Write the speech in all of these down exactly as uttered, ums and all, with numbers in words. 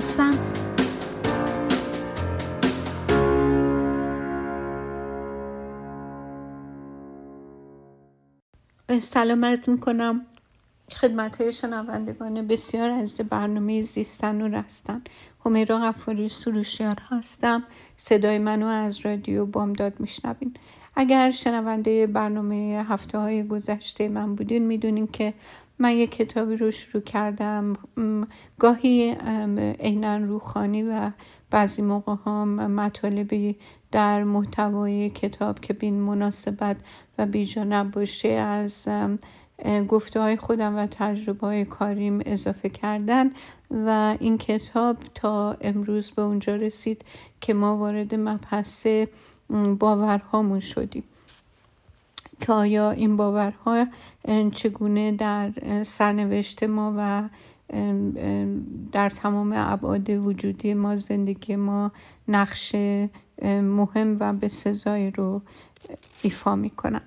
هستم؟ سلام عرض می‌کنم خدمت شنوندگان بسیار عزیز برنامه زیستن و رستن. حمیرا غفوری سروشیار هستم. صدای منو از رادیو بامداد میشنوین. اگر شنونده برنامه هفته های گذشته من بودین میدونین که من یک کتابی رو شروع کردم. گاهی عیناً روخوانی و بعضی موقع ها مطالبی در محتوای کتاب که بین مناسبت و بیجا نباشه از گفته های خودم و تجربه های کاریم اضافه کردن و این کتاب تا امروز به اونجا رسید که ما وارد مبحث باورهامون شدیم که آیا این باورها چگونه در سرنوشت ما و در تمام ابعاد وجودی ما، زندگی ما، نقش مهم و بسزایی رو ایفا میکنن.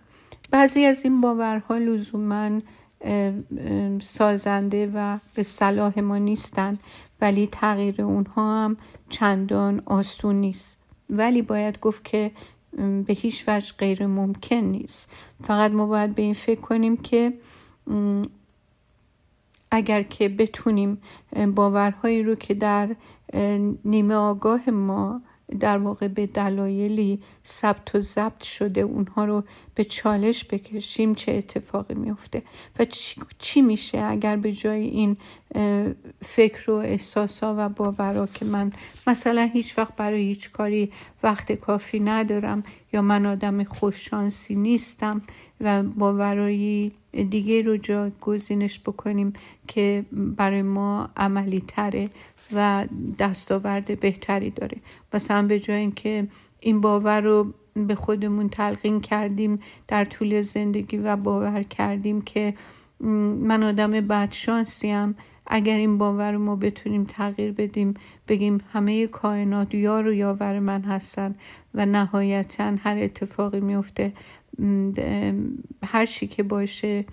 بعضی از این باورها لزوماً سازنده و به صلاح ما نیستن، ولی تغییر اونها هم چندان آسون نیست، ولی باید گفت که به هیچ وجه غیر ممکن نیست. فقط ما باید به این فکر کنیم که اگر که بتونیم باورهایی رو که در نیمه آگاه ما در واقع به دلایلی ثبت و ضبط شده اونها رو به چالش بکشیم، چه اتفاقی میفته و چی میشه اگر به جای این فکر و احساسا و باورها که من مثلا هیچ وقت برای هیچ کاری وقت کافی ندارم یا من آدم خوششانسی نیستم و باورهای دیگه رو جا گزینش بکنیم که برای ما عملی تره و دستاورد بهتری داره. مثلا به جای اینکه این باور رو به خودمون تلقین کردیم در طول زندگی و باور کردیم که من آدم بدشانسیم، اگر این باور رو ما بتونیم تغییر بدیم، بگیم همه کائنات یار و یاور من هستن و نهایتاً هر اتفاقی میفته هر چی که باشه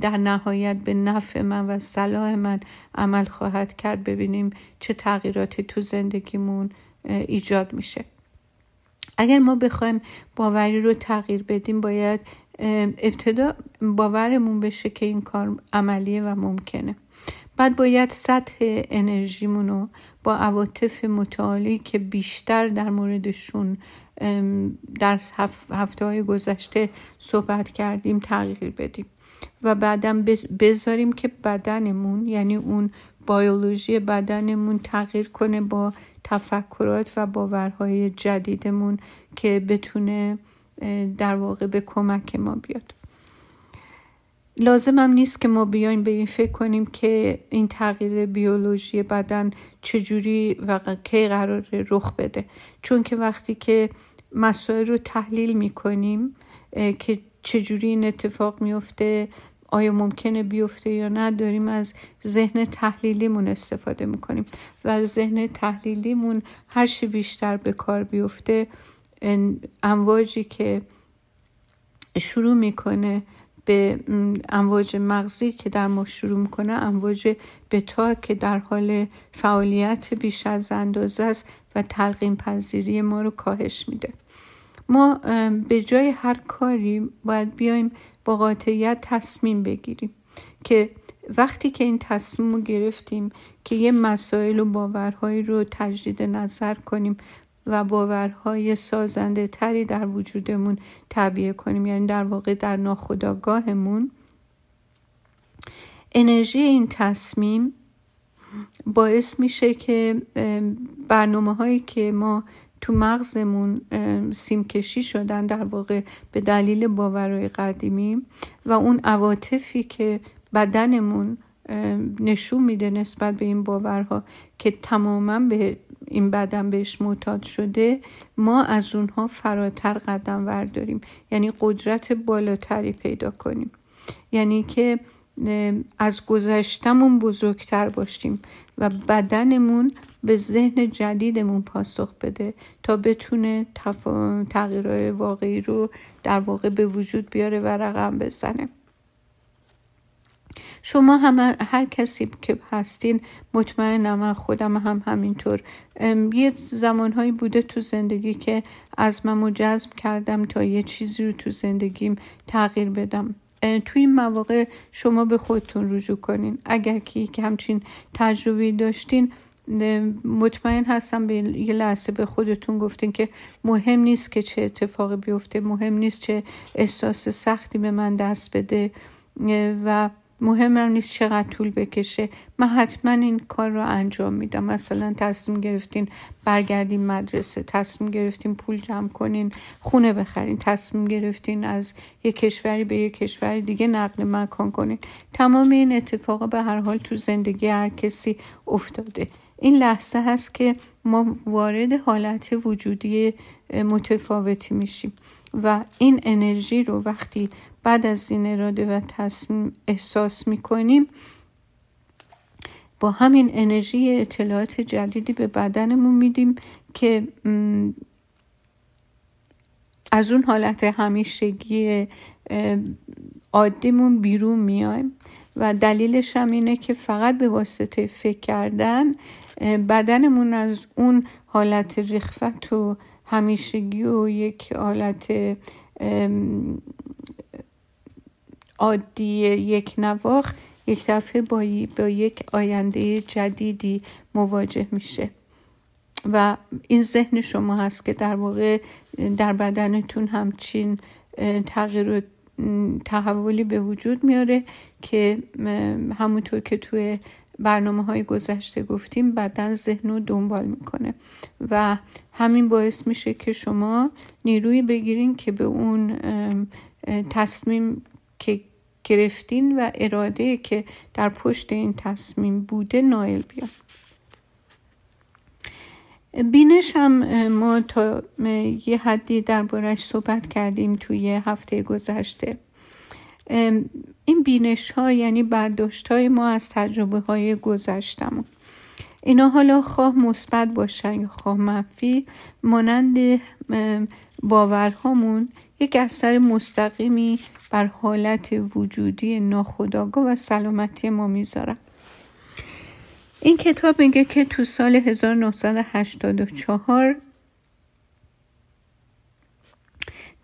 در نهایت به نفع من و صلاح من عمل خواهد کرد، ببینیم چه تغییراتی تو زندگیمون ایجاد میشه. اگر ما بخوایم باوری رو تغییر بدیم باید ابتدا باورمون بشه که این کار عملیه و ممکنه. بعد باید سطح انرژیمون رو با عواطف متعالی که بیشتر در موردشون در هفته های گذشته صحبت کردیم تغییر بدیم و بعدم بذاریم که بدنمون، یعنی اون بیولوژی بدنمون تغییر کنه با تفکرات و باورهای جدیدمون که بتونه در واقع به کمک ما بیاد. لازم هم نیست که ما بیایم به این فکر کنیم که این تغییر بیولوژی بدن چجوری و کی قراره رخ بده، چون که وقتی که مسائل رو تحلیل میکنیم که چجوری این اتفاق میفته، آیا ممکنه بیفته یا نه، داریم از ذهن تحلیلیمون استفاده میکنیم و ذهن تحلیلیمون هر چی بیشتر به کار بیفته امواجی که شروع میکنه به امواج مغزی که در ما شروع میکنه، امواج بتا که در حال فعالیت بیش از اندازه است و تلقین پذیری ما رو کاهش میده. ما به جای هر کاری باید بیایم با قاطعیت تصمیم بگیریم که وقتی که این تصمیم رو گرفتیم که یه مسائل و باورهایی رو تجدید نظر کنیم و باورهای سازنده تری در وجودمون تعبیه کنیم، یعنی در واقع در ناخودآگاهمون، انرژی این تصمیم باعث میشه که برنامه‌هایی که ما تو مغزمون سیمکشی شدن در واقع به دلیل باورهای قدیمی و اون عواطفی که بدنمون نشون میده نسبت به این باورها که تماماً به این بدن بهش معتاد شده، ما از اونها فراتر قدم ورداریم، یعنی قدرت بالاتری پیدا کنیم، یعنی که از گذشتمون بزرگتر باشیم و بدنمون به ذهن جدیدمون پاسخ بده تا بتونه تفا... تغییرهای واقعی رو در واقع به وجود بیاره و رقم بزنه. شما هم هر کسی که هستین، مطمئنم من خودم هم همینطور. یه زمانهایی بوده تو زندگی که عزممو جذب کردم تا یه چیزی رو تو زندگیم تغییر بدم. توی این مواقع شما به خودتون رجوع کنین. اگر که همچین تجربه‌ای داشتین، مطمئن هستم به یه لحظه به خودتون گفتین که مهم نیست که چه اتفاقی بیفته، مهم نیست چه احساس سختی به من دست بده و مهم هم نیست چقدر طول بکشه، من حتما این کار رو انجام میدم. مثلا تصمیم گرفتین برگردین مدرسه، تصمیم گرفتین پول جمع کنین خونه بخرین، تصمیم گرفتین از یک کشوری به یک کشور دیگه نقل مکان کنین. تمام این اتفاقا به هر حال تو زندگی هر کسی افتاده. این لحظه هست که ما وارد حالت وجودی متفاوتی میشیم و این انرژی رو وقتی بعد از این اراده و تصمیم احساس میکنیم، با همین انرژی اطلاعات جدیدی به بدنمون میدیم که از اون حالت همیشگی عادیمون بیرون میایم و دلیلش هم اینه که فقط به واسطه فکر کردن بدنمون از اون حالت رخوت و همیشگی و یک حالت عادی یک نواخ یک دفعه با یک آینده جدیدی مواجه میشه و این ذهن شما هست که در واقع در بدنتون همچین تغییر و تحولی به وجود میاره که همونطور که توی برنامه های گذشته گفتیم بدن ذهن رو دنبال میکنه و همین باعث میشه که شما نیروی بگیرین که به اون تصمیم که گرفتین و اراده که در پشت این تصمیم بوده نائل بیاد. بینش هم ما تا یه حدی درباره‌اش صحبت کردیم توی هفته گذشته. این بینش ها یعنی برداشت های ما از تجربه های گذشتمون، اینا حالا خواه مثبت باشن یا خواه منفی، مانند باورهامون یک اثر مستقیمی بر حالت وجودی ناخودآگاه و سلامتی ما میذارن. این کتاب میگه که تو سال هزار و نهصد و هشتاد و چهار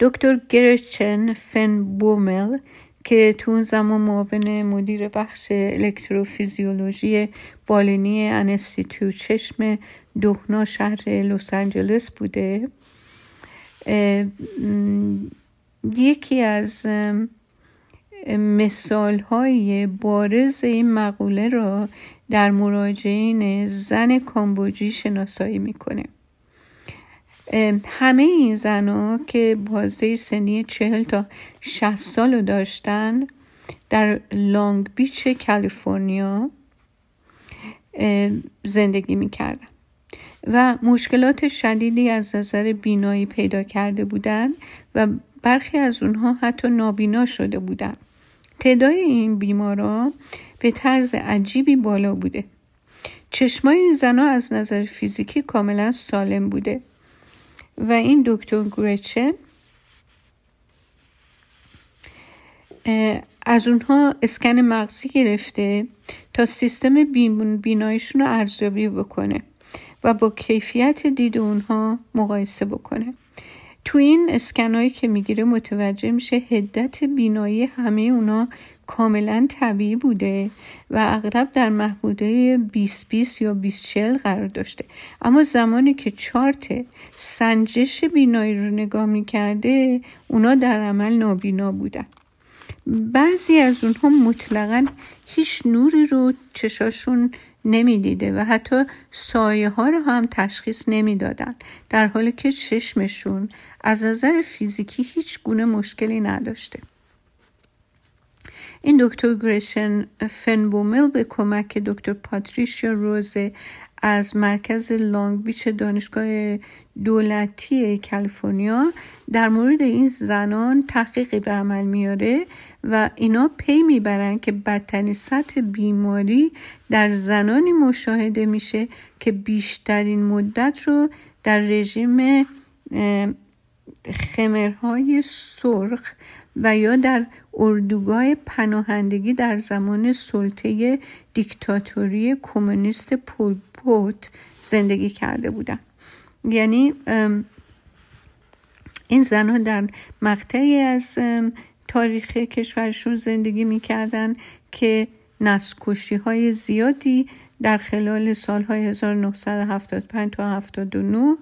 دکتر گریچن فن بومل که تو اون زمان معاون مدیر بخش الکتروفیزیولوژی بالینی انستیتو چشم دهنا شهر لس آنجلس بوده، یکی از مثال‌های بارز این مقوله را در مراجعین زن کامبوجی شناسایی میکنه. همه این زنها که بازده سنی چهل تا شصت سال رو داشتن در لانگ بیچ کالیفرنیا زندگی میکردن و مشکلات شدیدی از نظر بینایی پیدا کرده بودن و برخی از اونها حتی نابینا شده بودن. تعداد این بیمارا به طرز عجیبی بالا بوده. چشمای این زنها از نظر فیزیکی کاملا سالم بوده و این دکتر گریچن از اونها اسکن مغزی گرفته تا سیستم بینایشون رو ارزیابی بکنه و با کیفیت دید اونها مقایسه بکنه. تو این اسکنایی که میگیره متوجه میشه حدت بینایی همه اونا کاملا طبیعی بوده و اغلب در محدوده بیست بیست یا بیست چهل قرار داشته، اما زمانی که چارت سنجش بینایی رو نگاه میکرده اونا در عمل نابینا بودن. بعضی از اونها مطلقاً هیچ نوری رو چشاشون نمیدیده و حتی سایه ها رو هم تشخیص نمیدادن، در حالی که چشمشون از نظر فیزیکی هیچ گونه مشکلی نداشته. این دکتر گریچن فن بومل به کمک دکتر پاتریشیا روزه از مرکز لانگ بیچ دانشگاه دولتی کالیفرنیا در مورد این زنان تحقیقی به عمل میاره و اینا پی میبرن که بدترین سطح بیماری در زنانی مشاهده میشه که بیشترین مدت رو در رژیم خمرهای سرخ و یا در اردوگاه پناهندگی در زمان سلطه دیکتاتوری کمونیست پلپوت زندگی کرده بودند. یعنی این زنها در مقطعی از تاریخ کشورشون زندگی می‌کردند که نسل‌کشی‌های زیادی در خلال سالهای هزار و نهصد و هفتاد و پنج تا هفتاد و نه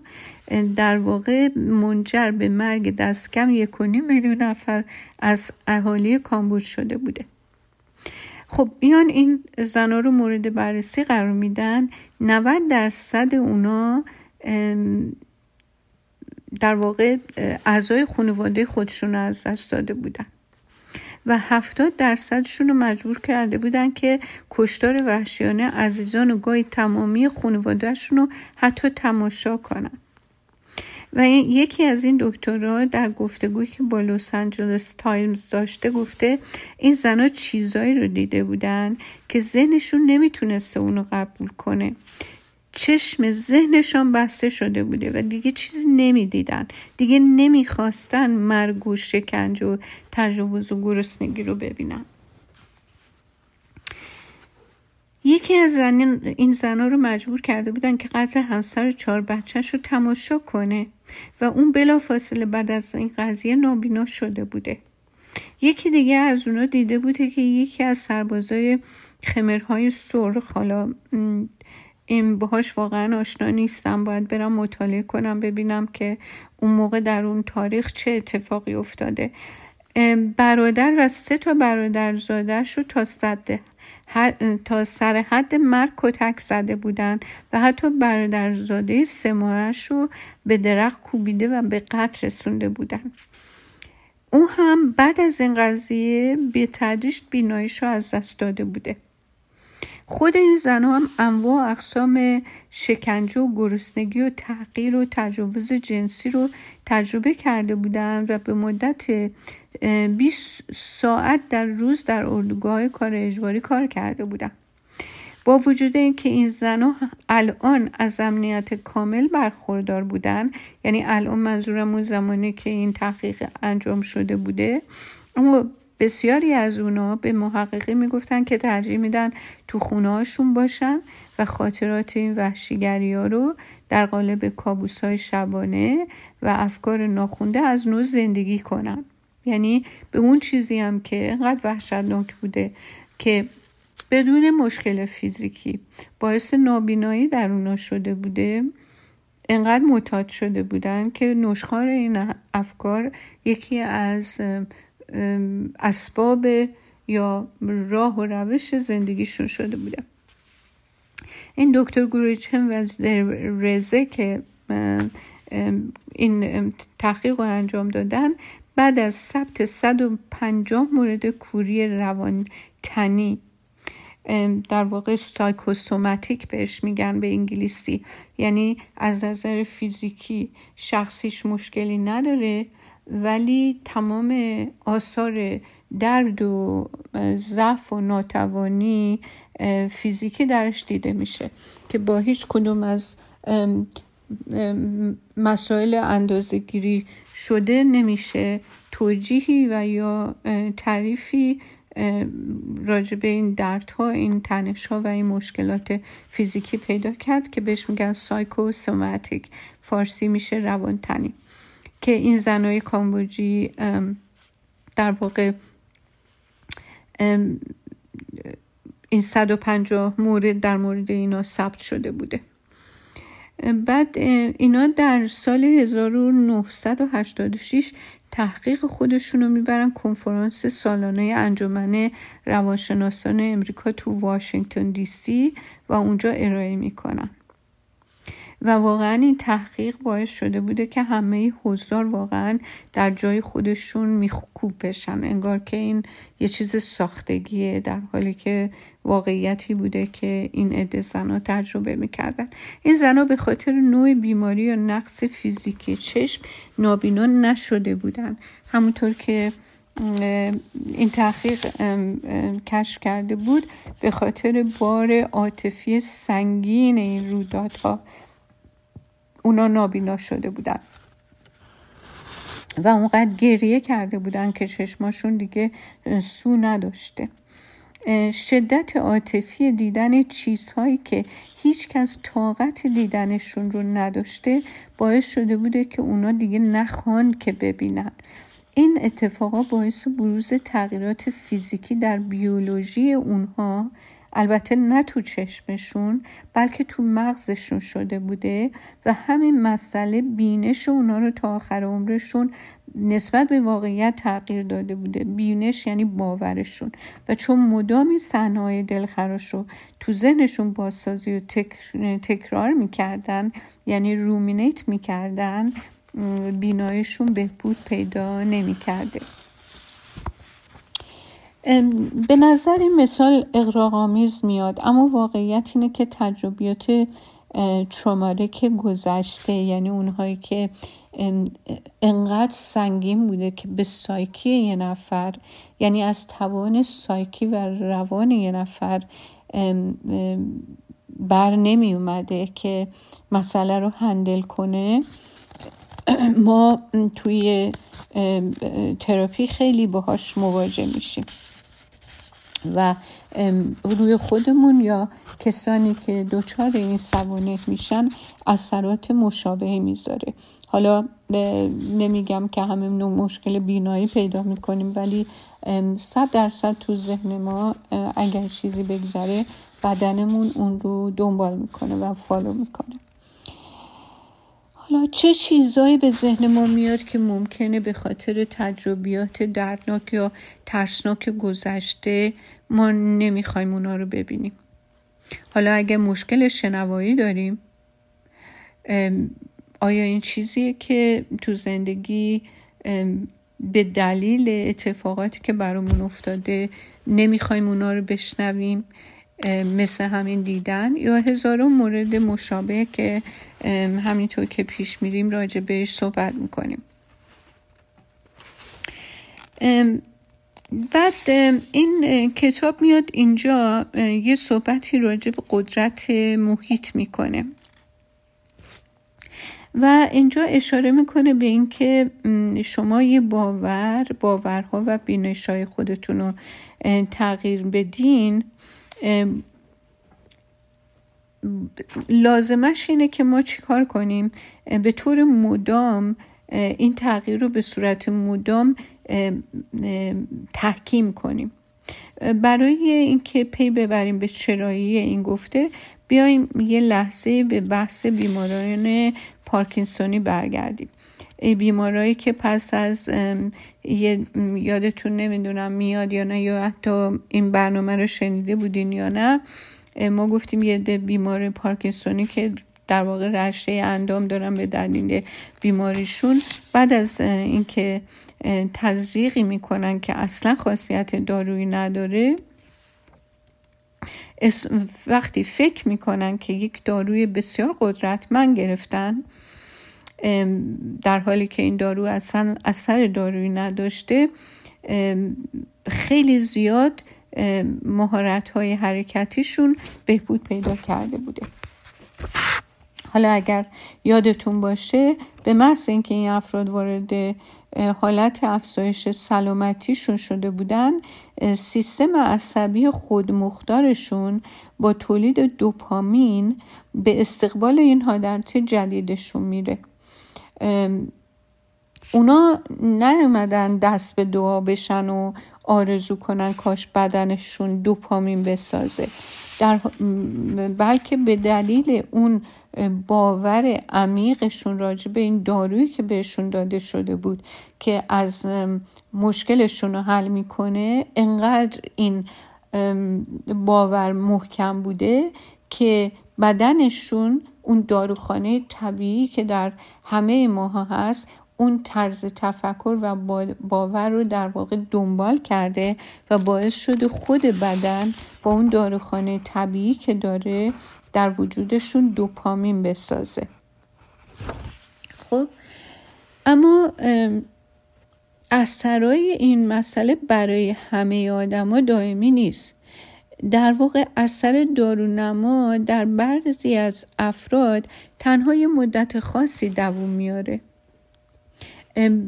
در واقع منجر به مرگ دست کم یک و نیم میلیون نفر از اهالی کامبوج شده بوده. خب ایان این زنها رو مورد بررسی قرار میدن. نود درصد اونا در واقع اعضای خانواده خودشون رو از دست داده بودن و هفتاد درصدشون رو مجبور کرده بودن که کشتار وحشیانه عزیزان و گاهی تمامی خانوادهشون رو حتی تماشا کنن. و یکی از این دکترها در گفتگویی که با لس آنجلس تایمز داشته گفته این زنها چیزایی رو دیده بودن که ذهنشون نمیتونسته اونو قبول کنه. چشم ذهنشان بسته شده بوده و دیگه چیزی نمیدیدن، دیگه نمیخواستن مرگ و شکنجه و تجاوز و گرسنگی رو ببینن. یکی از زنان این زنها رو مجبور کرده بودن که قتل همسر و چهار بچهش رو تماشا کنه و اون بلافاصله بعد از این قضیه نابینا شده بوده. یکی دیگه از اونا دیده بوده که یکی از سربازای خمرهای سرخ، حالا این باهاش واقعا آشنا نیستم، باید برم مطالعه کنم ببینم که اون موقع در اون تاریخ چه اتفاقی افتاده، برادر و سه تا برادرزاده‌اش رو تا صد تا سر حد مرگ کتک زده بودن و حتی برادرزاده سه ماهش رو به درخت کوبیده و به قتل رسونده بودن. اون هم بعد از این قضیه به تدریج بینایی‌ش رو از دست داده بوده. خود این زنها هم انواع اقسام شکنجه و گرسنگی و تحقیر و تجاوز جنسی رو تجربه کرده بودند و به مدت بیست ساعت در روز در اردوگاه کار اجباری کار کرده بودند. با وجود اینکه این زنها الان از امنیت کامل برخوردار بودند، یعنی الان منظورم اون زمانی که این تحقیق انجام شده بوده، اما بسیاری از اونا به محققی میگفتن که ترجیح میدن تو خونه هاشون باشن و خاطرات این وحشیگری ها رو در قالب کابوس های شبانه و افکار ناخونده از نو زندگی کنن. یعنی به اون چیزی هم که انقدر وحشتناک بوده که بدون مشکل فیزیکی باعث نابینایی در اونا شده بوده، انقدر معتاد شده بودن که نشخوار این افکار یکی از اسباب یا راه و روش زندگیشون شده بوده. این دکتر گریچن روزه که این تحقیق رو انجام دادن بعد از ثبت صد و پنجاه مورد کوری روان تنی، در واقع سایکوسوماتیک بهش میگن به انگلیسی، یعنی از نظر فیزیکی شخصیش مشکلی نداره ولی تمام آثار درد و ضعف و ناتوانی فیزیکی درش دیده میشه که با هیچ کدوم از مسائل اندازه‌گیری شده نمیشه توجیهی و یا تعریفی راجع به این دردها، این تنش‌ها و این مشکلات فیزیکی پیدا کرد که بهش میگن سایکوسوماتیک، فارسی میشه روانتنی، که این زنای کامبوجی در واقع این صد و پنجاه مورد در مورد اینا ثبت شده بوده. بعد اینا در سال هزار و نهصد و هشتاد و شش تحقیق خودشون رو میبرن کنفرانس سالانه انجمن روانشناسان امریکا تو واشنگتن دی سی و اونجا ارائه میکنن و واقعا این تحقیق باعث شده بوده که همه حضار واقعا در جای خودشون میخکوب بشن، انگار که این یه چیز ساختگیه، در حالی که واقعیتی بوده که این عده زنها تجربه میکردن. این زنها به خاطر نوع بیماری یا نقص فیزیکی چشم نابینا نشده بودن. همونطور که این تحقیق کشف کرده بود به خاطر بار عاطفی سنگین این رویدادها اونا نابینا شده بودن. و اونقدر گریه کرده بودن که چشماشون دیگه سو نداشته. شدت عاطفی دیدن چیزهایی که هیچ کس طاقت دیدنشون رو نداشته باعث شده بوده که اونا دیگه نخوان که ببینن. این اتفاقا باعث بروز تغییرات فیزیکی در بیولوژی اونها، البته نه تو چشمشون بلکه تو مغزشون شده بوده و همین مسئله بینش اونا رو تا آخر عمرشون نسبت به واقعیت تغییر داده بوده. بینش یعنی باورشون، و چون مدامی صحنه‌های دلخراش رو تو ذهنشون بازسازی و تکرار میکردن، یعنی رومینیت میکردن، بینایشون بهبود پیدا نمیکرده. به نظر این مثال اغراق‌آمیز میاد، اما واقعیت اینه که تجربیات تروماتیک گذشته، یعنی اونهایی که انقدر سنگین بوده که به سایکی یه نفر، یعنی از توان سایکی و روان یه نفر بر نمی اومده که مسئله رو هندل کنه. ما توی تراپی خیلی باهاش مواجه میشیم و روی خودمون یا کسانی که دچار این سوانح میشن اثرات مشابهی میذاره. حالا نمیگم که همه نوع مشکل بینایی پیدا میکنیم، ولی صد درصد تو ذهن ما اگر چیزی بگذره بدنمون اون رو دنبال میکنه و فالو میکنه. حالا چه چیزایی به ذهن ما میاد که ممکنه به خاطر تجربیات دردناک یا ترسناک گذشته ما نمیخوایم اونا رو ببینیم؟ حالا اگه مشکل شنوایی داریم، آیا این چیزیه که تو زندگی به دلیل اتفاقاتی که برامون افتاده نمیخوایم اونا رو بشنویم، مثل همین دیدن یا هزاران مورد مشابه که همینطور که پیش میریم راجع بهش صحبت میکنیم؟ بعد این کتاب میاد اینجا یه صحبتی راجع به قدرت محیط میکنه و اینجا اشاره میکنه به اینکه شما یه باور، باورها و بینش‌های خودتون رو تغییر بدین. لازمش اینه که ما چیکار کنیم؟ به طور مدام این تغییر رو به صورت مدام تحکیم کنیم. برای اینکه پی ببریم به چرایی این گفته، بیایم یه لحظه به بحث بیماران پارکینسونی برگردیم. بیمارایی که پس از یه یادتون نمیدونم میاد یا نه، یا حتی این برنامه رو شنیده بودین یا نه، ما گفتیم یه ده بیمار پارکینسونی که در واقع رشته اندام دارن به دلیل بیماریشون، بعد از اینکه تزریقی میکنن که اصلا خاصیت دارویی نداره، وقتی فکر میکنن که یک داروی بسیار قدرتمند گرفتن در حالی که این دارو اصلا اثر دارویی نداشته، خیلی زیاد مهارت‌های حرکتیشون بهبود پیدا کرده بوده. حالا اگر یادتون باشه، به محض اینکه این افراد وارد حالت افزایش سلامتیشون شده بودن، سیستم عصبی خودمختارشون با تولید دوپامین به استقبال این حالت جدیدشون میره. اونا نیومدن دست به دعا بشن و آرزو کنن کاش بدنشون دوپامین بسازه، در بلکه به دلیل اون باور عمیقشون راجع به این دارویی که بهشون داده شده بود که از مشکلشون رو حل میکنه، انقدر این باور محکم بوده که بدنشون اون داروخانه طبیعی که در همه ماها هست، اون طرز تفکر و باور رو در واقع دنبال کرده و باعث شده خود بدن با اون داروخانه طبیعی که داره در وجودشون دوپامین بسازه. خب، اما اثرای این مسئله برای همه آدما دائمی نیست. در واقع اثر دارونما در بعضی از افراد تنها یه مدت خاصی دوام میاره.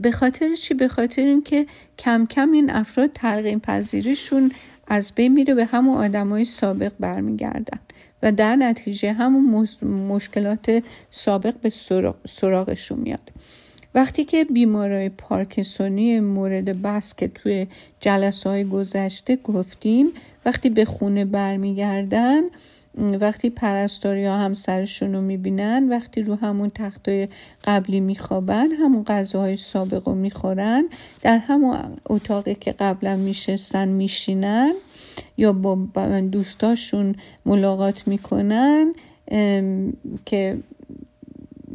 به خاطر چی؟ به خاطر اینکه کم کم این افراد تلقین پذیریشون از بین میره، به همون آدمای سابق برمیگردن و در نتیجه همون مشکلات سابق به سراغ سراغشون میاد. وقتی که بیمارای پارکینسونی مورد بحث که توی جلسه‌های گذشته گفتیم، وقتی به خونه برمیگردن، وقتی پرستاری ها همسرشون رو میبینن، وقتی رو همون تختای قبلی میخوابن، همون غذاهای سابق رو میخورن، در همون اتاقی که قبلا میشستن میشینن یا با دوستاشون ملاقات میکنن که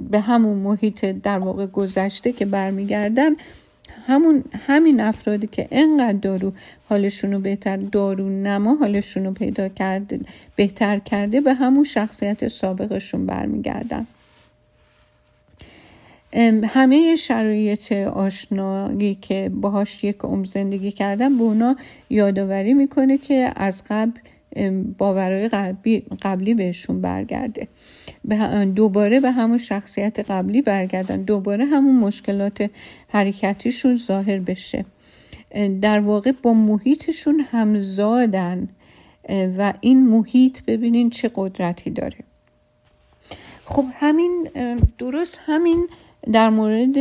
به همون محیط در واقع گذشته که برمیگردن، همون همین افرادی که انقدر دارو حالشونو بهتر دارو نما حالشونو پیدا کرده بهتر کرده به همون شخصیت سابقشون برمیگردن. همه شرایط آشنایی که باهاش یک عمر زندگی کردن به اونا یادآوری میکنه که از قبل باورهای قبلی بهشون برگرده، دوباره به همون شخصیت قبلی برگردن، دوباره همون مشکلات حرکتیشون ظاهر بشه. در واقع با محیطشون همزادن و این محیط ببینین چه قدرتی داره. خب همین درست همین در مورد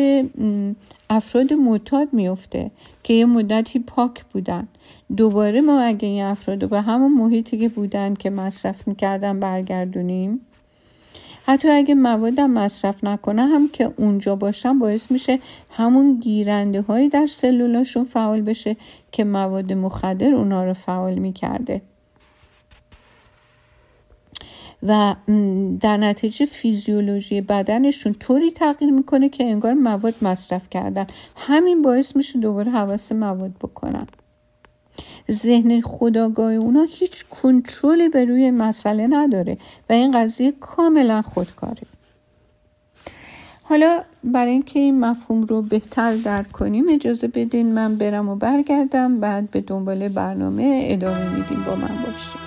افراد معتاد میفته که یه مدتی پاک بودن، دوباره ما اگه این افراد رو به همون محیطی که بودن که مصرف میکردن برگردونیم، حتی اگه مواد هم مصرف نکنه هم که اونجا باشن، باعث میشه همون گیرنده هایی در سلولاشون فعال بشه که مواد مخدر اونا رو فعال میکرده و در نتیجه فیزیولوژی بدنشون طوری تغییر میکنه که انگار مواد مصرف کردن. همین باعث میشه دوباره هوس مواد بکنن. ذهن خودآگاه اونا هیچ کنترلی بر روی مسئله نداره و این قضیه کاملا خودکاره. حالا برای اینکه این مفهوم رو بهتر درک کنیم اجازه بدین من برم و برگردم، بعد به دنبال برنامه ادامه میدیم. با من باشید.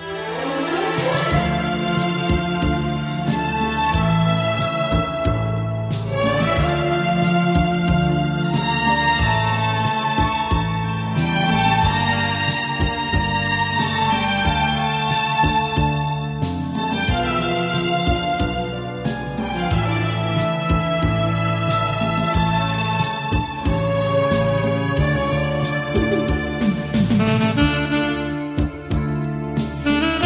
Thank you.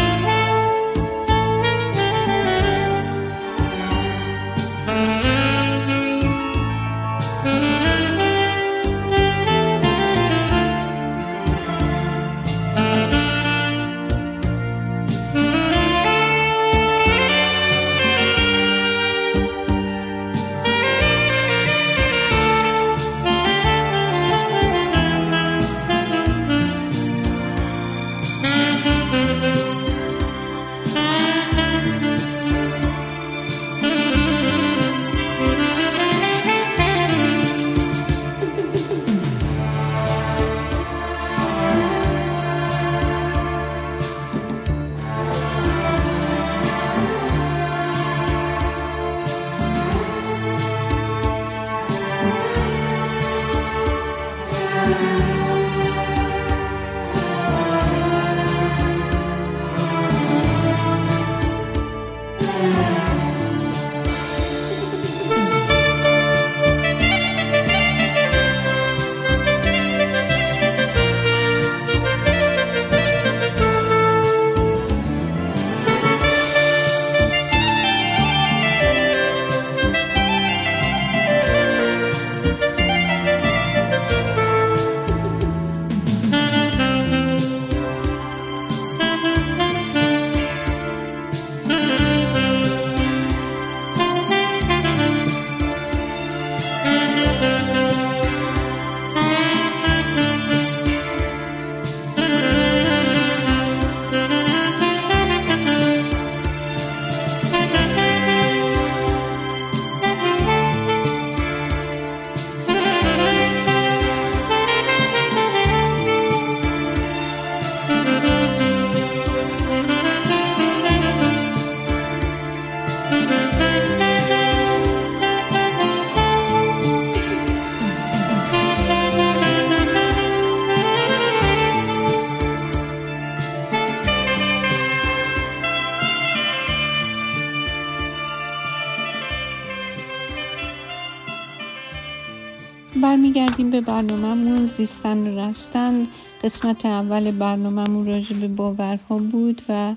برمیگردیم به برنامه‌مون زیستن و رستن. قسمت اول برنامه‌مون راجع به باورها بود و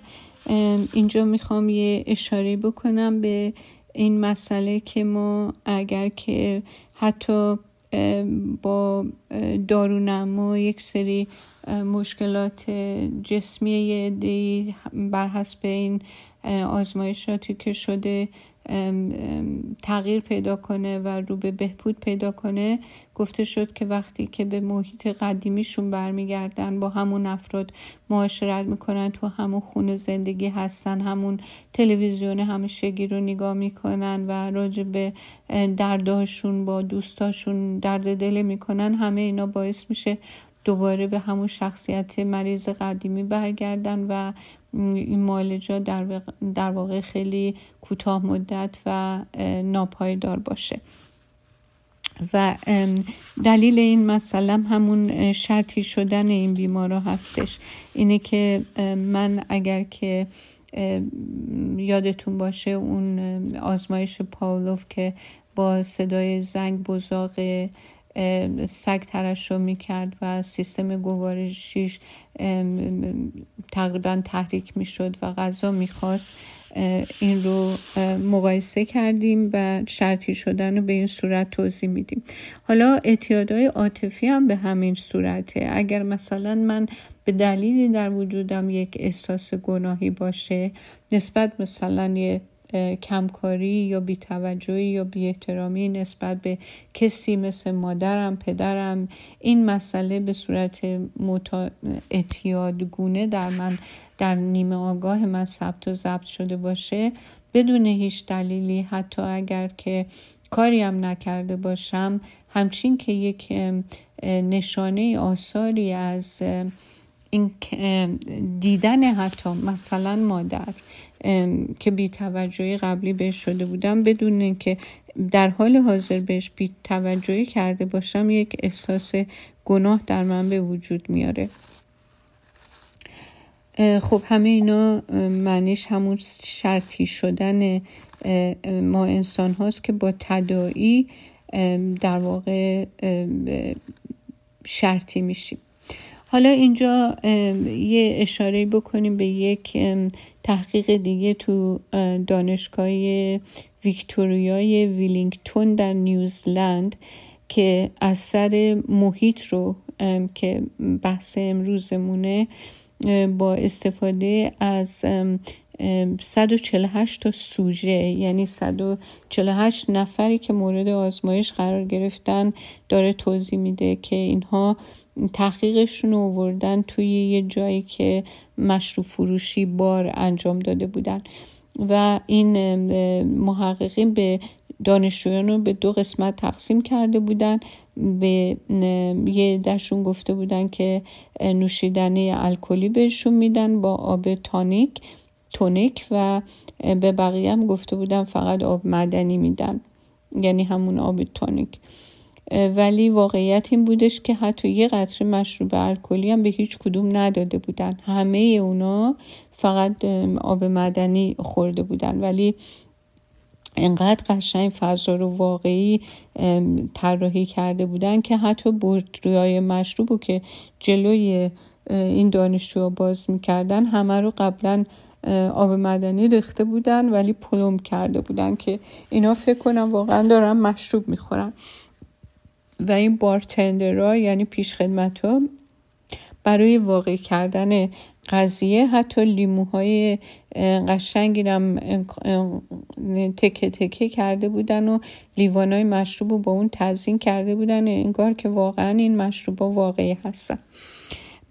اینجا میخوام یه اشاره بکنم به این مسئله که ما اگر که حتی با دارونما یک سری مشکلات جسمی یه عده‌ای بر حسب این آزمایشاتی که شده تغییر پیدا کنه و رو به بهبود پیدا کنه، گفته شد که وقتی که به محیط قدیمیشون برمیگردن، با همون افراد معاشرت میکنن، تو همون خونه زندگی هستن، همون تلویزیون همیشگی رو نگاه میکنن و راجع به دردهاشون با دوستاشون درد دل میکنن، همه اینا باعث میشه دوباره به همون شخصیت مریض قدیمی برگردن و این معالجه در واقع خیلی کوتاه مدت و ناپایدار باشه. و دلیل این مسئله همون شرطی شدن این بیمارا هستش. اینه که من اگر که یادتون باشه اون آزمایش پاولوف که با صدای زنگ بزاق سگ ترشح میکرد و سیستم گوارشیش تقریبا تحریک میشد و غذا میخواست، این رو مقایسه کردیم و شرطی شدن رو به این صورت توضیح میدیم. حالا اعتیادهای عاطفی هم به همین صورته. اگر مثلا من به دلیلی در وجودم یک احساس گناهی باشه نسبت مثلا یه کمکاری یا بی‌توجهی یا بی‌احترامی نسبت به کسی مثل مادرم، پدرم، این مسئله به صورت متا... اعتیادگونه در من، در نیمه آگاه من ثبت و ضبط شده باشه، بدون هیچ دلیلی، حتی اگر که کاری هم نکرده باشم، همچین که یک نشانه آثاری از این دیدن حتی مثلا مادر که بی‌توجهی قبلی بهش شده بودم، بدون اینکه در حال حاضر بهش بی‌توجهی کرده باشم، یک احساس گناه در من به وجود میاره. خب همه اینا معنیش همون شرطی شدن ما انسان هاست که با تداعی در واقع شرطی میشیم. حالا اینجا یه اشاره بکنیم به یک تحقیق دیگه تو دانشگاه ویکتوریای ویلینگتون در نیوزلند که اثر محیط رو که بحث امروزمونه با استفاده از صد و چهل و هشت تا سوژه، یعنی صد و چهل و هشت نفری که مورد آزمایش قرار گرفتن، داره توضیح میده که اینها تحقیقشون رو آوردن توی یه جایی که مشروب فروشی بار انجام داده بودن و این محققین به دانشجویان رو به دو قسمت تقسیم کرده بودن. به یه دشون گفته بودن که نوشیدنی الکلی بهشون میدن با آب تانیک تونیک و به بقیه هم گفته بودن فقط آب معدنی میدن، یعنی همون آب تانیک. ولی واقعیت این بودش که حتی یه قطره مشروب الکلی هم به هیچ کدوم نداده بودن، همه اونا فقط آب معدنی خورده بودن. ولی اینقدر قشنگ فضا رو واقعی طراحی کرده بودن که حتی بطری‌های مشروب رو که جلوی این دانشجوها باز میکردن همه رو قبلا آب معدنی ریخته بودن ولی پلم کرده بودن که اینا فکر کنن واقعا دارن مشروب میخورن. و این بارتندرها، یعنی پیشخدمت‌ها، برای واقع کردن قضیه حتی لیموهای قشنگی هم تکه تکه کرده بودن و لیوانای مشروب رو با اون تزیین کرده بودن، انگار که واقعا این مشروب‌ها واقعی هستن.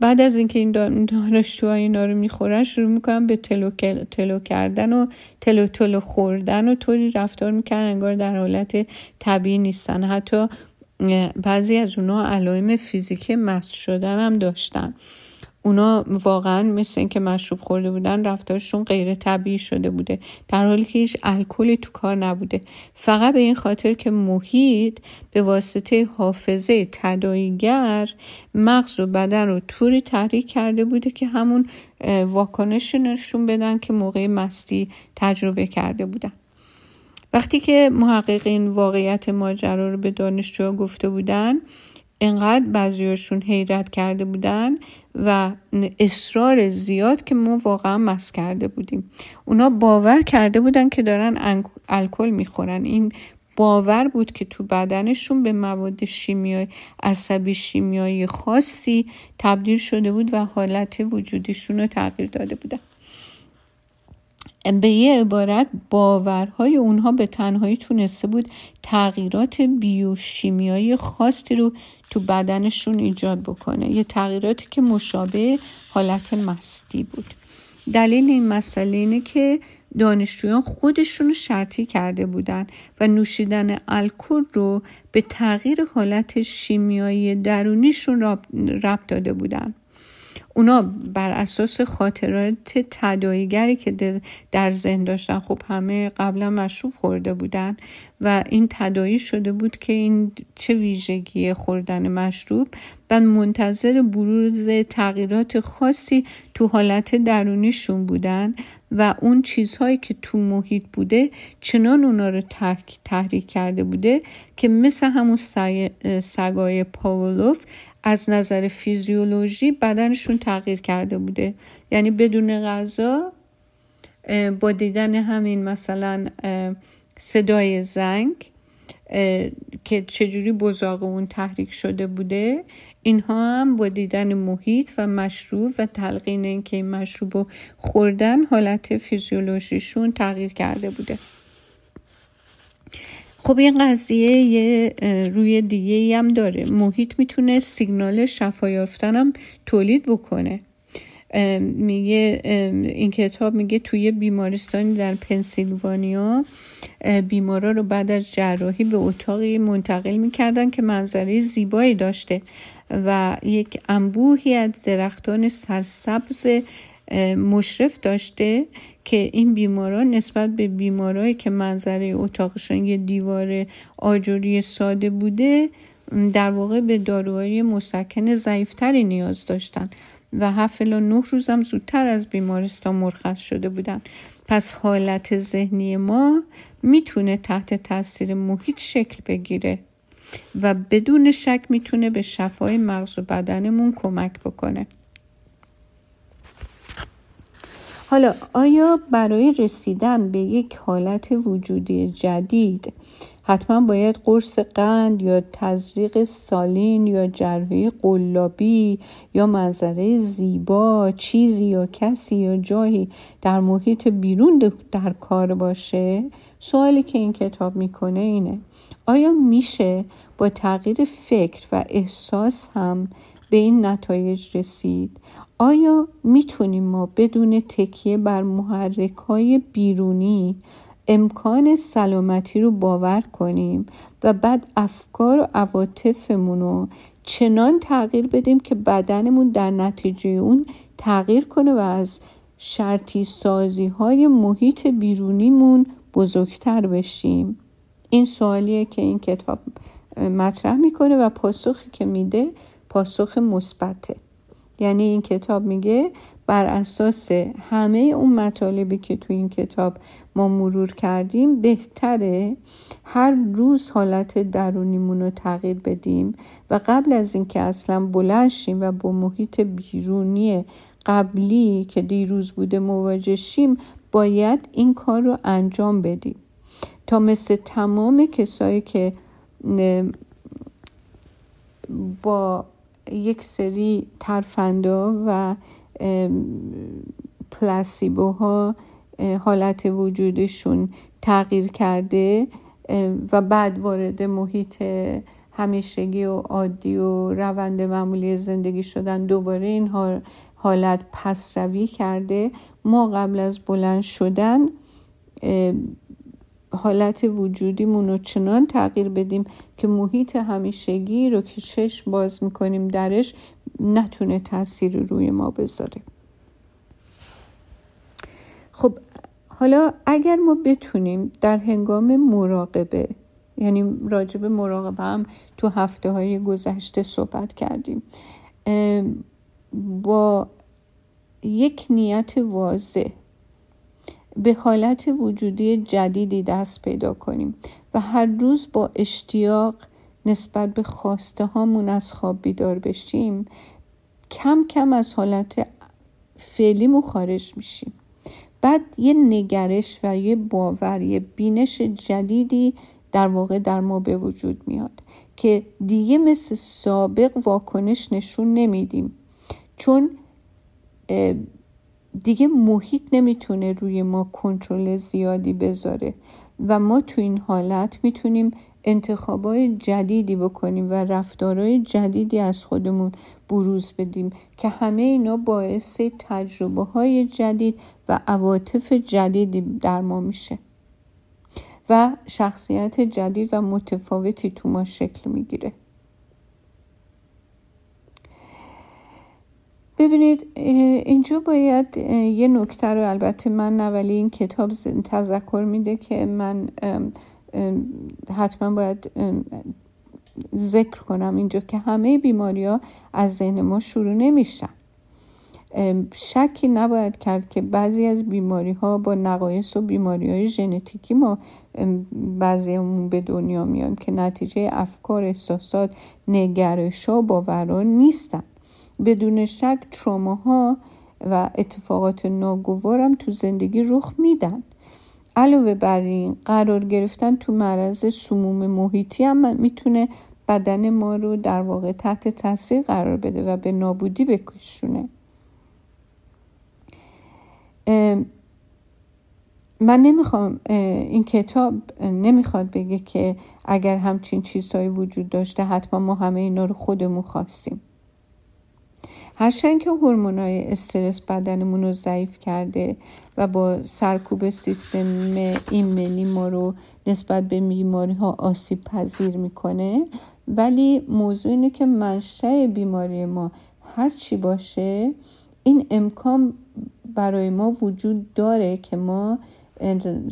بعد از اینکه این دانشجوها اینا رو میخورن شروع میکنن به تلو تلو کردن و تلو تلو خوردن و طوری رفتار میکنن انگار در حالت طبیعی نیستن. حتی بعضی از اونا علائم فیزیکی مست شدن هم داشتن. اونا واقعا مثل اینکه مشروب خورده بودن، رفتارشون غیر طبیعی شده بوده، در حالی که هیچ الکلی تو کار نبوده، فقط به این خاطر که محیط به واسطه حافظه تداعیگر مغز و بدن رو طوری تحریک کرده بوده که همون واکنش نشون بدن که موقع مستی تجربه کرده بودن. وقتی که محققین واقعیت ماجرا رو به دانشجو گفته بودن، انقدر بعضیاشون حیرت کرده بودن و اصرار زیاد که ما واقعا مست کرده بودیم. اونا باور کرده بودن که دارن الکل میخورن. این باور بود که تو بدنشون به مواد شیمیایی، عصبی شیمیایی خاصی تبدیل شده بود و حالت وجودیشون رو تغییر داده بودن. به یه عبارت باورهای اونها به تنهایی تونسته بود تغییرات بیوشیمیایی خاصی رو تو بدنشون ایجاد بکنه، یه تغییراتی که مشابه حالت مستی بود. دلیل این مسئله اینه که دانشجویان خودشون رو شرطی کرده بودن و نوشیدن الکل رو به تغییر حالت شیمیایی درونیشون ربط داده بودن. اونا بر اساس خاطرات تداعیگری که در ذهن داشتن، خب همه قبلا مشروب خورده بودن و این تداعی شده بود که این چه ویژگی خوردن مشروب، و منتظر بروز تغییرات خاصی تو حالت درونیشون بودن و اون چیزهایی که تو محیط بوده چنان اونا رو تحریک کرده بوده که مثل همون سگای پاولوف از نظر فیزیولوژی بدنشون تغییر کرده بوده. یعنی بدون غذا با دیدن همین مثلا صدای زنگ که چجوری بزاق اون تحریک شده بوده، اینها هم با دیدن محیط و مشروب و تلقین این که این مشروب رو خوردن حالت فیزیولوژیشون تغییر کرده بوده. خب این قضیه یه روی دیگه‌ای هم داره. محیط میتونه سیگنال شفا یافتن هم تولید بکنه. میگه این کتاب میگه توی بیمارستانی در پنسیلوانیا بیمارا رو بعد از جراحی به اتاقی منتقل میکردن که منظره زیبایی داشته و یک انبوهی از درختان سرسبز مشرف داشته که این بیماران نسبت به بیمارایی که منظره اتاقشون یه دیوار آجری ساده بوده، در واقع به داروهای مسکن ضعیف‌تری نیاز داشتن و هفت الی نه روز هم زودتر از بیمارستان مرخص شده بودن. پس حالت ذهنی ما میتونه تحت تاثیر محیط شکل بگیره و بدون شک میتونه به شفای مغز و بدنمون کمک بکنه. حالا آیا برای رسیدن به یک حالت وجودی جدید حتما باید قرص قند یا تزریق سالین یا جراحی قلابی یا منظره زیبا چیزی یا کسی یا جایی در محیط بیرون در کار باشه؟ سوالی که این کتاب میکنه اینه: آیا میشه با تغییر فکر و احساس هم به این نتایج رسید؟ آیا میتونیم ما بدون تکیه بر محرک‌های بیرونی امکان سلامتی رو باور کنیم و بعد افکار و عواطفمون رو چنان تغییر بدیم که بدنمون در نتیجه اون تغییر کنه و از شرطی سازی‌های محیط بیرونیمون بزرگتر بشیم؟ این سوالیه که این کتاب مطرح میکنه و پاسخی که میده پاسخ مثبته. یعنی این کتاب میگه بر اساس همه اون مطالبی که تو این کتاب ما مرور کردیم، بهتره هر روز حالت درونیمون رو تغییر بدیم و قبل از اینکه اصلا بلند شیم و با محیط بیرونی قبلی که دیروز بوده مواجه شیم، باید این کار رو انجام بدیم تا مثل تمام کسایی که با یک سری ترفندها و پلاسیبوها حالت وجودشون تغییر کرده و بعد وارد محیط همیشگی و عادی و روند معمولی زندگی شدن، دوباره این حالت پس روی کرده. ما قبل از بلند شدن حالت وجودیمون رو چنان تغییر بدیم که محیط همیشگی رو که چشم باز میکنیم درش نتونه تأثیر روی ما بذاره. خب حالا اگر ما بتونیم در هنگام مراقبه، یعنی راجب مراقبه هم تو هفته های گذشته صحبت کردیم، با یک نیت واضح به حالت وجودی جدیدی دست پیدا کنیم و هر روز با اشتیاق نسبت به خواسته هامون از خواب بیدار بشیم، کم کم از حالت فعلیمون خارج میشیم. بعد یه نگرش و یه باور، یه بینش جدیدی در واقع در ما به وجود میاد که دیگه مثل سابق واکنش نشون نمیدیم، چون دیگه محیط نمیتونه روی ما کنترل زیادی بذاره و ما تو این حالت میتونیم انتخابای جدیدی بکنیم و رفتارهای جدیدی از خودمون بروز بدیم که همه اینا باعث تجربه های جدید و عواطف جدیدی در ما میشه و شخصیت جدید و متفاوتی تو ما شکل میگیره. ببینید اینجا باید یه نکته رو، البته من نه ولی این کتاب تذکر میده که من حتما باید ذکر کنم اینجا، که همه بیماری ها از ذهن ما شروع نمیشن. شکی نباید کرد که بعضی از بیماری ها با نقایص و بیماری های ژنتیکی ما بعضی همون به دنیا میایم که نتیجه افکار، احساسات، نگرش ها، باوران نیستن. بدون شک تروماها و اتفاقات ناگوارم تو زندگی رخ میدن. علاوه بر این، قرار گرفتن تو معرض سموم محیطی هم میتونه بدن ما رو در واقع تحت تاثیر قرار بده و به نابودی بکشونه. من نمیخوام، این کتاب نمیخواد بگه که اگر همچین چیزهایی وجود داشته حتما ما همه اینا رو خودمون خواستیم. هرچند که هورمون‌های استرس بدنمون رو ضعیف کرده و با سرکوب سیستم ایمنی ما رو نسبت به بیماری‌ها آسیب پذیر می‌کنه، ولی موضوع اینه که منشأ بیماری ما هر چی باشه، این امکان برای ما وجود داره که ما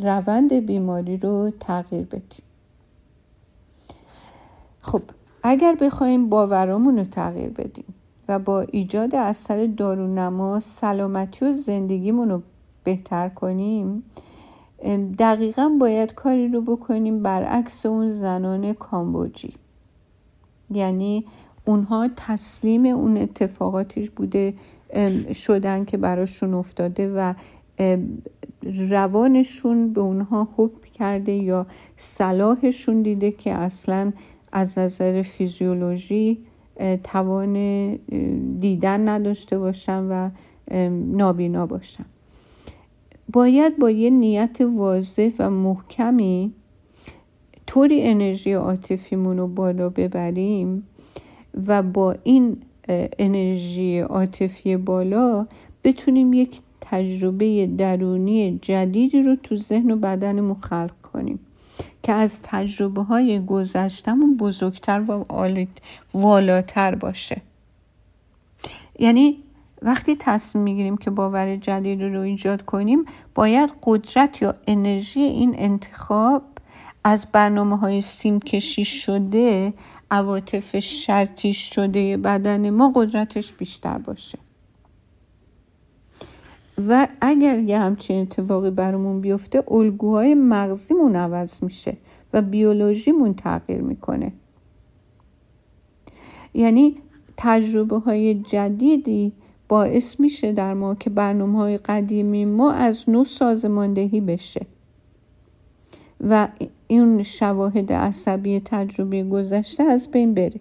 روند بیماری رو تغییر بدیم. خب اگر بخوایم باورامون رو تغییر بدیم و با ایجاد اثر دارونما سلامتی و زندگیمون رو بهتر کنیم، دقیقاً باید کاری رو بکنیم برعکس اون زنان کامبوجی. یعنی اونها تسلیم اون اتفاقاتیش بوده شدن که براشون افتاده و روانشون به اونها حکم کرده یا صلاحشون دیده که اصلاً از نظر فیزیولوژی توان دیدن نداشته باشن و نابینا باشن. باید با یه نیت واضح و محکمی طوری انرژی عاطفیمون رو بالا ببریم و با این انرژی عاطفی بالا بتونیم یک تجربه درونی جدیدی رو تو ذهن و بدنمون خلق کنیم که از تجربه های گذشتمون بزرگتر و والاتر باشه. یعنی وقتی تصمیم میگیریم که باور جدید رو ایجاد کنیم، باید قدرت یا انرژی این انتخاب از برنامه های سیم کشی شده، عواطف شرطی شده بدن ما قدرتش بیشتر باشه. و اگر یه همچین اتفاقی برامون بیفته، الگوهای مغزیمون عوض میشه و بیولوژیمون تغییر میکنه. یعنی تجربه های جدیدی باعث میشه در ما که برنامه های قدیمی ما از نو سازماندهی بشه و این شواهد عصبی تجربه گذشته از بین بره.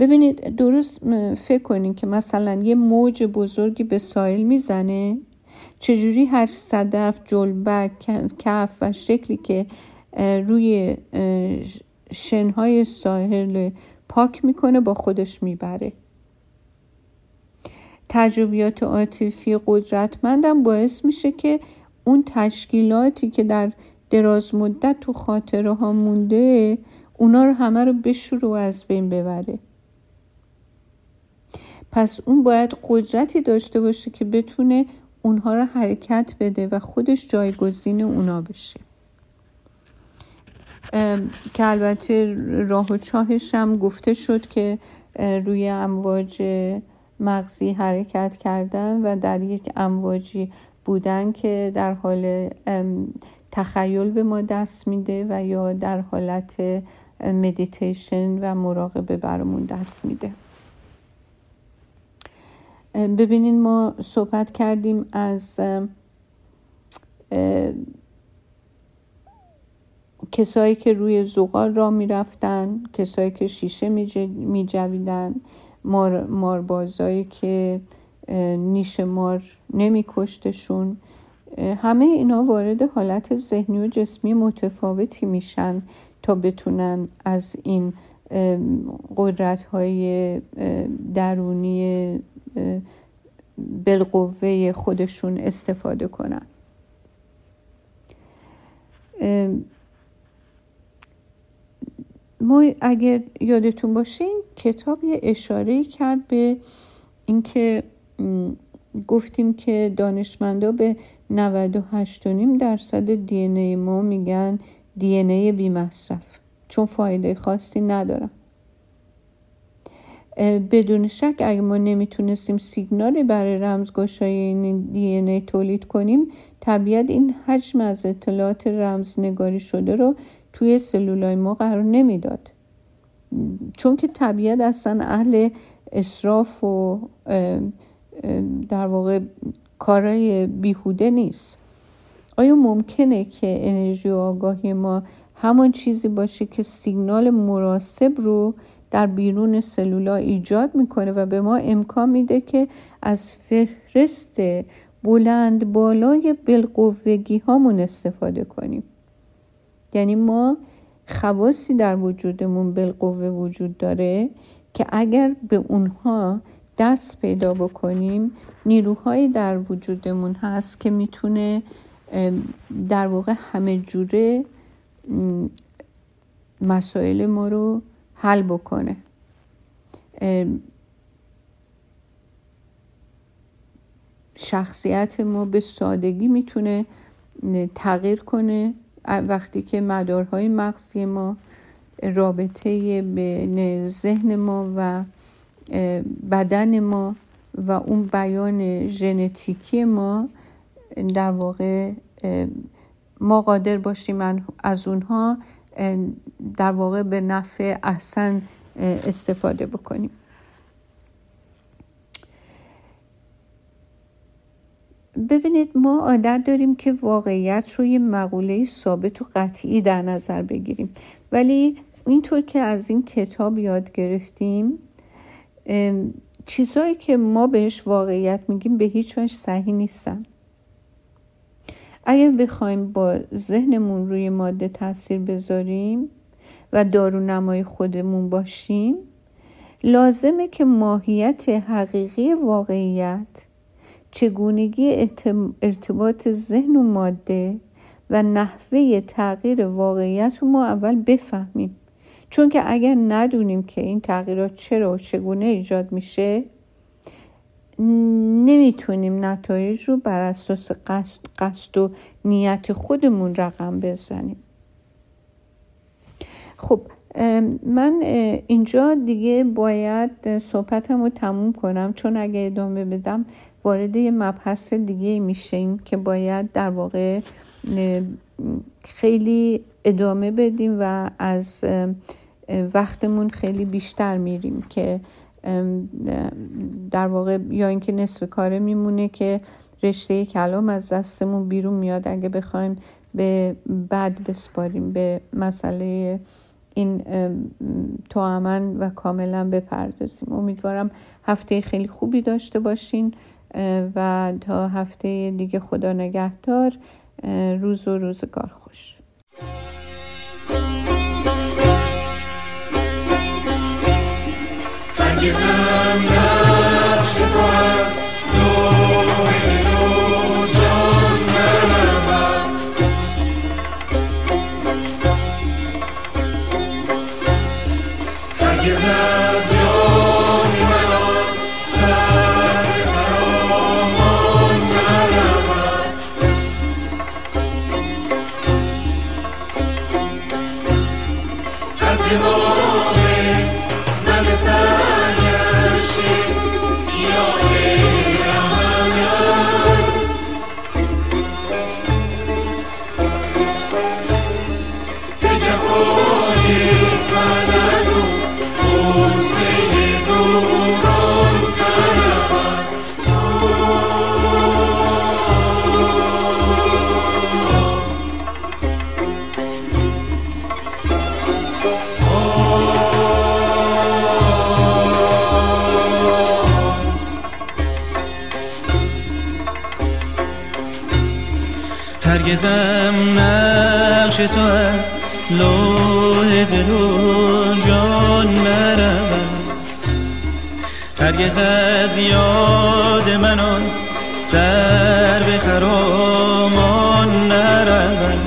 ببینید درست فکر کنین که مثلا یه موج بزرگی به ساحل میزنه، چجوری هر صدف، جلبک، کف و شکلی که روی شنهای ساحل پاک میکنه با خودش میبره. تجربیات عاطفی قدرتمندم باعث میشه که اون تشکیلاتی که در دراز مدت تو خاطره ها مونده، اونا رو همه رو بشوره و از بین ببره. پس اون باید قدرتی داشته باشه که بتونه اونها رو حرکت بده و خودش جایگزین اونا بشه. که البته راه و چاهش هم گفته شد که روی امواج مغزی حرکت کردن و در یک امواجی بودن که در حال تخیل به ما دست میده و یا در حالت مدیتیشن و مراقبه برامون دست میده. ببینین ما صحبت کردیم از کسایی که روی زغال را می رفتن، کسایی که شیشه می جویدن، مار، ماربازایی که نیش مار نمی کشتشون، همه اینا وارد حالت ذهنی و جسمی متفاوتی میشن تا بتونن از این قدرت‌های درونی بالقوه خودشون استفاده کنن. ما اگر یادتون باشه این کتاب یه اشاره‌ای کرد به اینکه گفتیم که دانشمندا به نود و هشت و نیم درصد دی ان ای ما میگن دی ان ای بی مصرف، چون فایده خاصی نداره. بدون شک اگه ما نمیتونستیم سیگنالی برای رمزگشایی این دی ان ای تولید کنیم، طبیعت این حجم از اطلاعات رمزنگاری شده رو توی سلولای ما قرار نمیداد، چون که طبیعت اصلا اهل اسراف و در واقع کارای بیهوده نیست. آیا ممکنه که انرژی و آگاهی ما همون چیزی باشه که سیگنال مناسب رو در بیرون سلولا ایجاد میکنه و به ما امکان میده که از فهرست بلند بالای بالقوگی هامون استفاده کنیم؟ یعنی ما خواصی در وجودمون بالقوه وجود داره که اگر به اونها دست پیدا بکنیم، نیروهایی در وجودمون هست که میتونه در واقع همه جوره مسائل ما رو حل بکنه. شخصیت ما به سادگی میتونه تغییر کنه وقتی که مدارهای مغزی ما، رابطه بین ذهن ما و بدن ما و اون بیان ژنتیکی ما در واقع ما قادر باشیم از اونها در واقع به نفع احسن استفاده بکنیم. ببینید ما عادت داریم که واقعیت رو یه مقوله ثابت و قطعی در نظر بگیریم، ولی اینطور که از این کتاب یاد گرفتیم چیزایی که ما بهش واقعیت میگیم به هیچ وجه صحیح نیستن. اگر بخوایم با ذهنمون روی ماده تاثیر بذاریم و دارونمای خودمون باشیم، لازمه که ماهیت حقیقی واقعیت، چگونگی ارتباط ذهن و ماده و نحوه تغییر واقعیت رو ما اول بفهمیم، چون که اگر ندونیم که این تغییرات چرا و چگونه ایجاد میشه، نمیتونیم نتایج رو بر اساس قصد, قصد و نیت خودمون رقم بزنیم. خب من اینجا دیگه باید صحبتم رو تموم کنم، چون اگه ادامه بدم وارد یه مبحث دیگه میشیم که باید در واقع خیلی ادامه بدیم و از وقتمون خیلی بیشتر میریم که در واقع یا اینکه نصف کاره میمونه که رشته کلام از دستمون بیرون میاد اگه بخوایم به بعد بسپاریم، به مسئله این توامن و کاملا بپردازیم. امیدوارم هفته خیلی خوبی داشته باشین و تا هفته دیگه خدا نگهدار. روز و روزگار خوش. هرگزم نقش تو از روی دو جان نرود، هرگز از جان مرا سر فرامان نرود. از دماغ من سرگشته هرگزم نقش تو از لوح دلون جان نرود، هرگز از یاد من آن سر به خرامان نرود،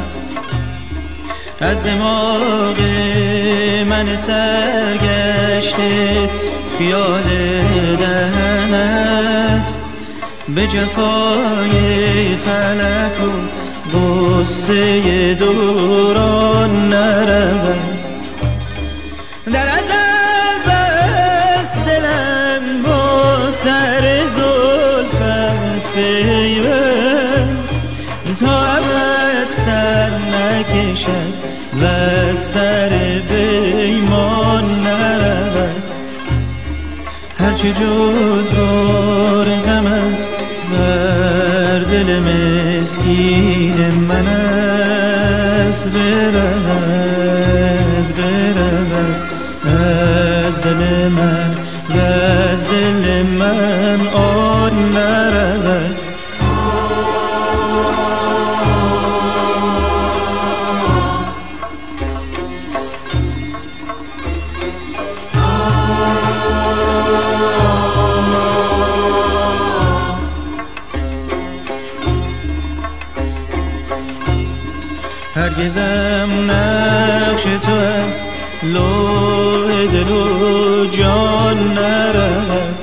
از دماغ من سرگشته خیال دهنت به جفای فلک و غصه دوران نرود. در ازل بست دلم با سر زلفت پیوند تا ابد سر نکشد و سر پیمان نرود. هرچه جز بار غمت بر دل مسکین من است برود، برود از دل من و از دل من آن نرود. هرگزم نقش تو از لوح دل و جان نرود،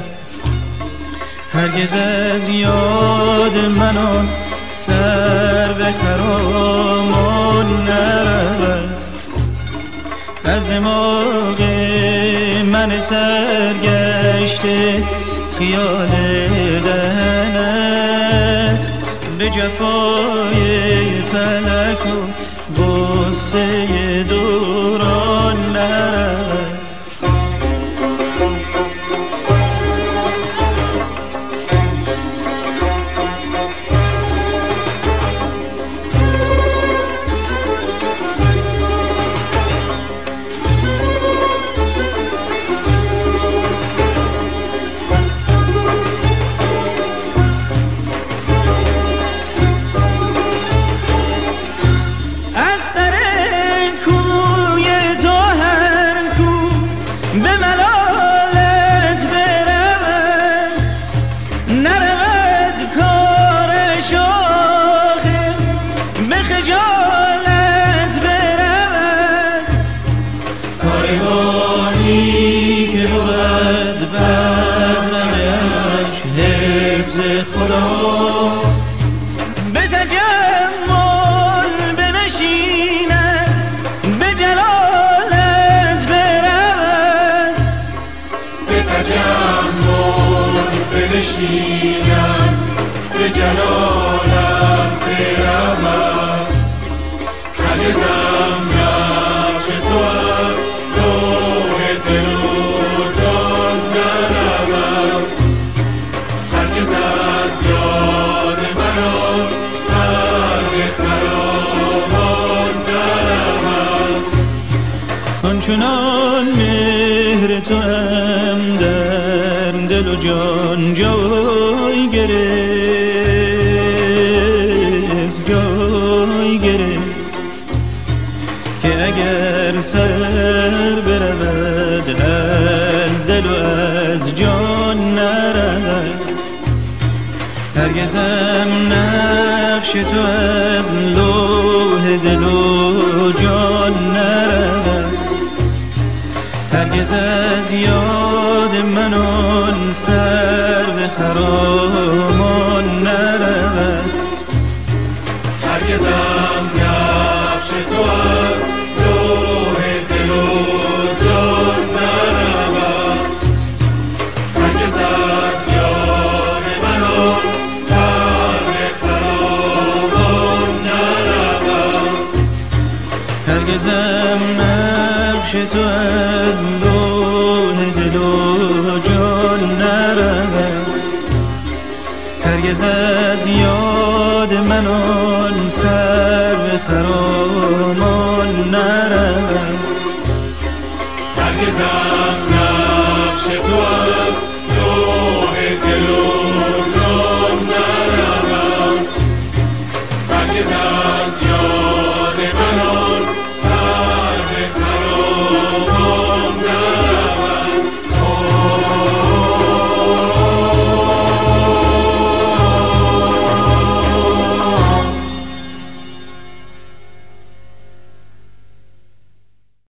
هرگز از یاد من آن سر به خرامان نرود، از دماغ من سرگشته خیال دهنت به جفای فلک و قصه دوران نرود. چنان مهر تو هم در دل و جان جای گرفت، جای گرفت که اگر سر برود از دل و از جان نرود. هرگزم نقش تو از لوح دل و جان نرود، هرگز از یاد من آن سر به خرامان نرود، هرگزم نقش تو از لوح دل و جان نرود، هرگز از یاد من آن سر به خرامان نرود، هرگزم نقش تو از هرگز از یاد من آن سر به خرامان نرود.